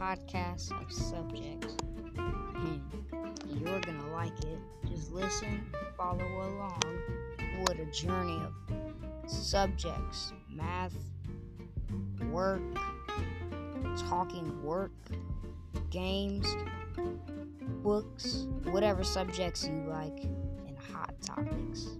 podcast of subjects, and you're gonna like it. Just listen, follow along. What a journey of subjects: math, work, talking work, games, books, whatever subjects you like, and hot topics.